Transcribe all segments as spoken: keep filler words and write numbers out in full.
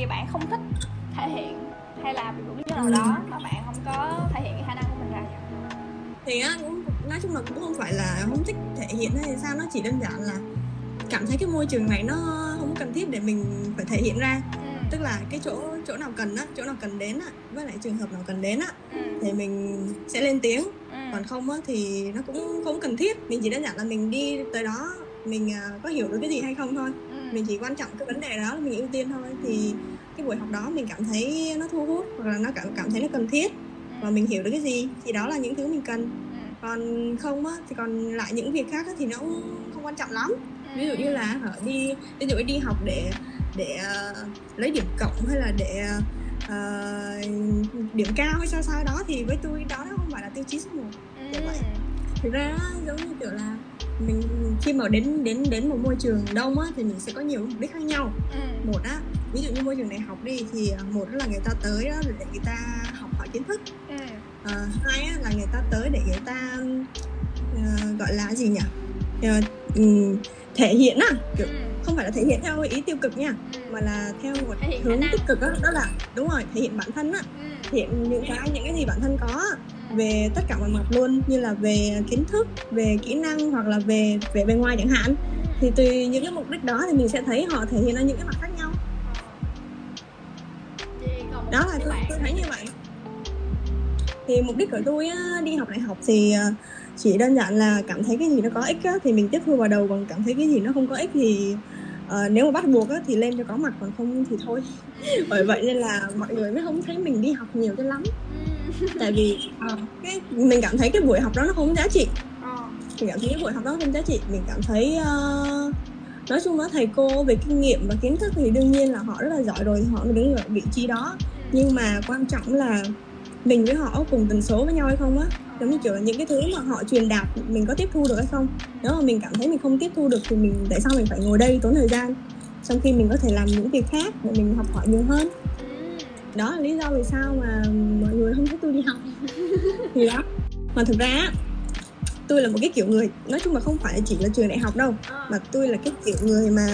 vì bạn không thích thể hiện hay là vì một lý do nào đó mà bạn không có thể hiện cái khả năng của mình ra vậy? Thì á, nói chung là cũng không phải là không thích thể hiện hay sao, nó chỉ đơn giản là cảm thấy cái môi trường này nó không cần thiết để mình phải thể hiện ra. Ừ. Tức là cái chỗ chỗ nào cần á, chỗ nào cần đến á, với lại trường hợp nào cần đến á, ừ. thì mình sẽ lên tiếng. Ừ. Còn không á thì nó cũng không cần thiết, mình chỉ đơn giản là mình đi tới đó mình có hiểu được cái gì hay không thôi. Ừ. Mình chỉ quan trọng cái vấn đề đó là mình ưu tiên thôi. Thì cái buổi học đó mình cảm thấy nó thu hút hoặc là nó cảm cảm thấy nó cần thiết và mình hiểu được cái gì thì đó là những thứ mình cần. Còn không á thì còn lại những việc khác á, thì nó cũng không quan trọng lắm. Ví dụ như là đi ví dụ đi học để để uh, lấy điểm cộng hay là để uh, điểm cao hay sao sao đó thì với tôi đó nó không phải là tiêu chí số một. Như vậy thực ra giống như kiểu là mình khi mà đến đến đến một môi trường đông á thì mình sẽ có nhiều mục đích khác nhau. Ừ. Một á, ví dụ như môi trường đại học đi thì một là người ta tới đó để người ta học hỏi kiến thức. Ừ. À, hai á, là người ta tới để người ta uh, gọi là gì nhỉ, uh, um, thể hiện á, kiểu, ừ. không phải là thể hiện theo ý tiêu cực nha, ừ. mà là theo một hướng tích cực đó, đó là đúng rồi, thể hiện bản thân á, ừ. thể hiện những cái những cái gì bản thân có về tất cả mọi mặt luôn, như là về kiến thức, về kỹ năng hoặc là về về bên ngoài chẳng hạn. Thì tùy những cái mục đích đó thì mình sẽ thấy họ thể hiện ra những cái mặt khác nhau. Đó là tôi, tôi thấy như vậy. Thì mục đích của tôi đi học đại học thì chỉ đơn giản là cảm thấy cái gì nó có ích thì mình tiếp thu vào đầu, còn cảm thấy cái gì nó không có ích thì Uh, nếu mà bắt buộc á, thì lên cho có mặt, còn không thì thôi. Bởi vậy nên là mọi người mới không thấy mình đi học nhiều cho lắm. Tại vì uh, cái, mình cảm thấy cái buổi học đó nó không giá trị. Mình cảm thấy cái buổi học đó không giá trị. Mình cảm thấy uh, nói chung là thầy cô về kinh nghiệm và kiến thức thì đương nhiên là họ rất là giỏi rồi, họ mới đứng ở vị trí đó. Nhưng mà quan trọng là mình với họ cùng tần số với nhau hay không á. Giống như kiểu là những cái thứ mà họ truyền đạt mình có tiếp thu được hay không. Nếu mà mình cảm thấy mình không tiếp thu được thì mình tại sao mình phải ngồi đây tốn thời gian, trong khi mình có thể làm những việc khác để mình học hỏi nhiều hơn. Đó là lý do vì sao mà mọi người không thích tôi đi học. Thì đó. Mà thực ra tôi là một cái kiểu người, nói chung là không phải chỉ là trường đại học đâu, mà tôi là cái kiểu người mà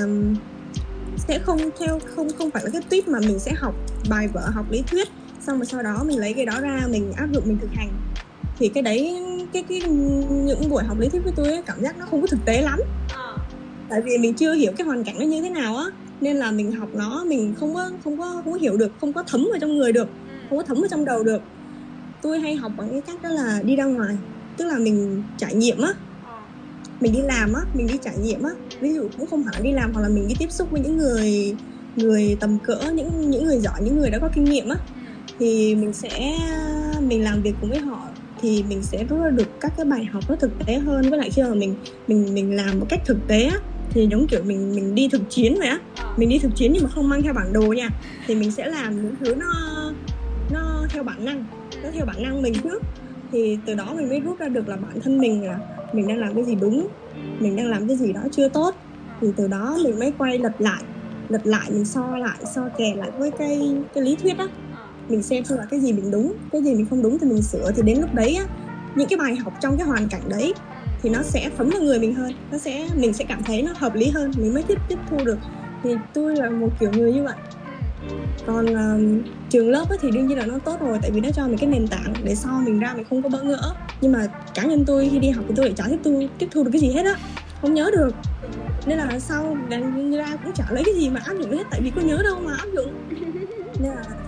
sẽ không theo không không phải là cái tuýp mà mình sẽ học bài vở, học lý thuyết xong rồi sau đó mình lấy cái đó ra mình áp dụng, mình thực hành. Thì cái đấy, cái, cái những buổi học lý thuyết với tôi ấy, cảm giác nó không có thực tế lắm. À. Tại vì mình chưa hiểu cái hoàn cảnh nó như thế nào á, nên là mình học nó mình không có, không có, không có hiểu được, không có thấm vào trong người được, không có thấm vào trong đầu được. Tôi hay học bằng cái cách đó là đi ra ngoài, tức là mình trải nghiệm á, mình đi làm á, mình đi trải nghiệm á. Ví dụ cũng không hẳn đi làm, hoặc là mình đi tiếp xúc với những người người tầm cỡ, những những người giỏi, những người đã có kinh nghiệm á, thì mình sẽ mình làm việc cùng với họ. Thì mình sẽ rút ra được các cái bài học nó thực tế hơn. Với lại khi mà mình mình mình làm một cách thực tế á, thì giống kiểu mình mình đi thực chiến vậy á. Mình đi thực chiến nhưng mà không mang theo bản đồ nha. Thì mình sẽ làm những thứ nó nó theo bản năng, nó theo bản năng mình trước. Thì từ đó mình mới rút ra được là bản thân mình là mình đang làm cái gì đúng, mình đang làm cái gì đó chưa tốt. Thì từ đó mình mới quay lật lại, lật lại mình so lại, so kè lại với cái cái lý thuyết á. Mình xem xem là cái gì mình đúng, cái gì mình không đúng thì mình sửa. Thì đến lúc đấy á, những cái bài học trong cái hoàn cảnh đấy thì nó sẽ thấm vào người mình hơn, nó sẽ mình sẽ cảm thấy nó hợp lý hơn, mình mới tiếp tiếp thu được. Thì tôi là một kiểu người như vậy. Còn uh, trường lớp á, thì đương nhiên là nó tốt rồi, tại vì nó cho mình cái nền tảng để sau mình ra mình không có bỡ ngỡ. Nhưng mà cá nhân tôi khi đi học thì tôi lại chả tiếp thu tiếp thu được cái gì hết á, không nhớ được. Nên là sau ra cũng chả lấy cái gì mà áp dụng hết, tại vì có nhớ đâu mà áp dụng. Nên là